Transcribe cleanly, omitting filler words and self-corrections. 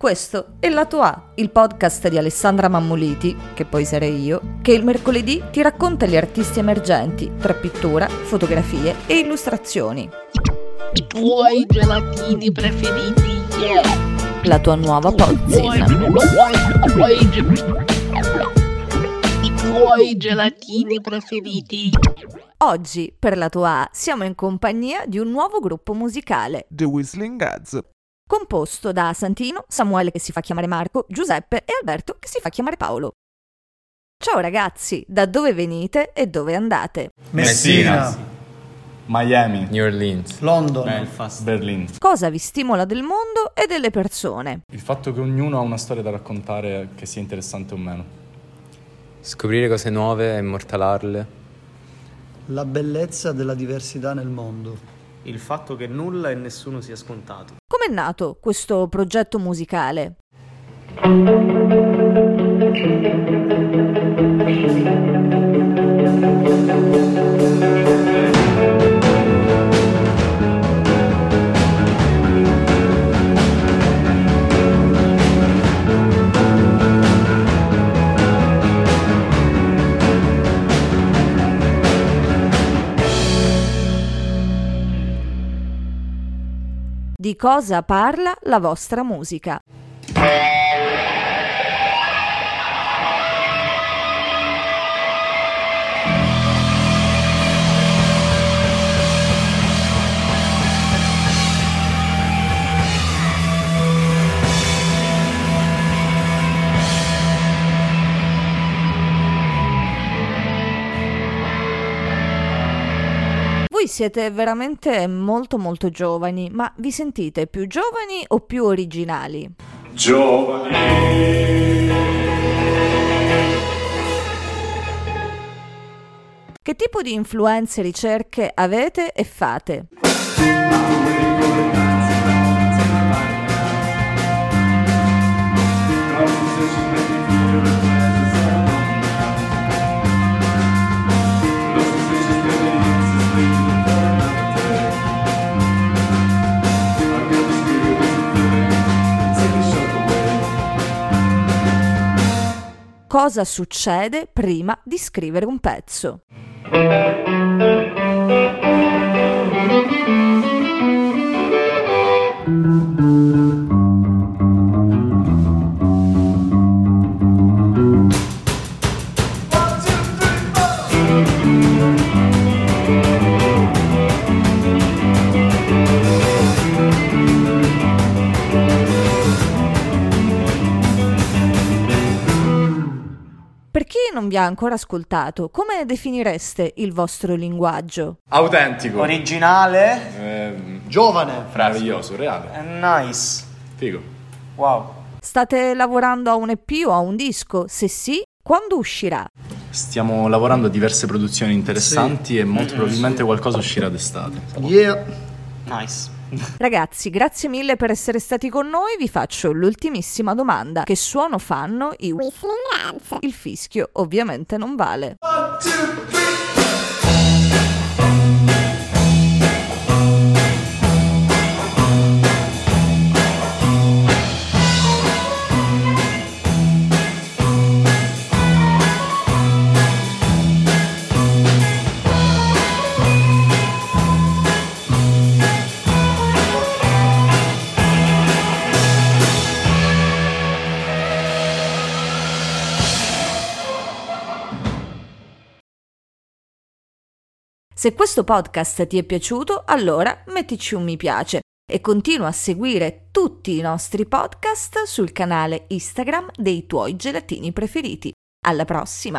Questo è Lato A, il podcast di Alessandra Mammoliti, che poi sarei io, che il mercoledì ti racconta gli artisti emergenti tra pittura, fotografie e illustrazioni. I tuoi gelatini preferiti, yeah. La tua nuova pozzina. I tuoi gelatini preferiti. Oggi, per Lato A, siamo in compagnia di un nuovo gruppo musicale, The Whistling Gods, composto da Santino, Samuele che si fa chiamare Marco, Giuseppe e Alberto che si fa chiamare Paolo. Ciao ragazzi, da dove venite e dove andate? Messina, Miami, New Orleans, Londra, Belfast, Berlino. Cosa vi stimola del mondo e delle persone? Il fatto che ognuno ha una storia da raccontare, che sia interessante o meno. Scoprire cose nuove e immortalarle. La bellezza della diversità nel mondo. Il fatto che nulla e nessuno sia scontato. Com'è nato questo progetto musicale? Di cosa parla la vostra musica? Voi siete veramente molto molto giovani, ma vi sentite più giovani o più originali? Giovani! Che tipo di influenze e ricerche avete e fate? Cosa succede prima di scrivere un pezzo? Non vi ha ancora ascoltato, come definireste il vostro linguaggio? Autentico, originale, giovane, meraviglioso, reale, nice, figo, wow. State lavorando a un EP o a un disco? Se sì, quando uscirà? Stiamo lavorando a diverse produzioni interessanti, sì. E molto probabilmente sì, qualcosa uscirà d'estate. Yeah, nice. Ragazzi, grazie mille per essere stati con noi. Vi faccio l'ultimissima domanda: che suono fanno i Whistling Gods? Il fischio ovviamente non vale. 1, 2, 3. Se questo podcast ti è piaciuto, allora mettici un mi piace e continua a seguire tutti i nostri podcast sul canale Instagram dei tuoi gelatini preferiti. Alla prossima!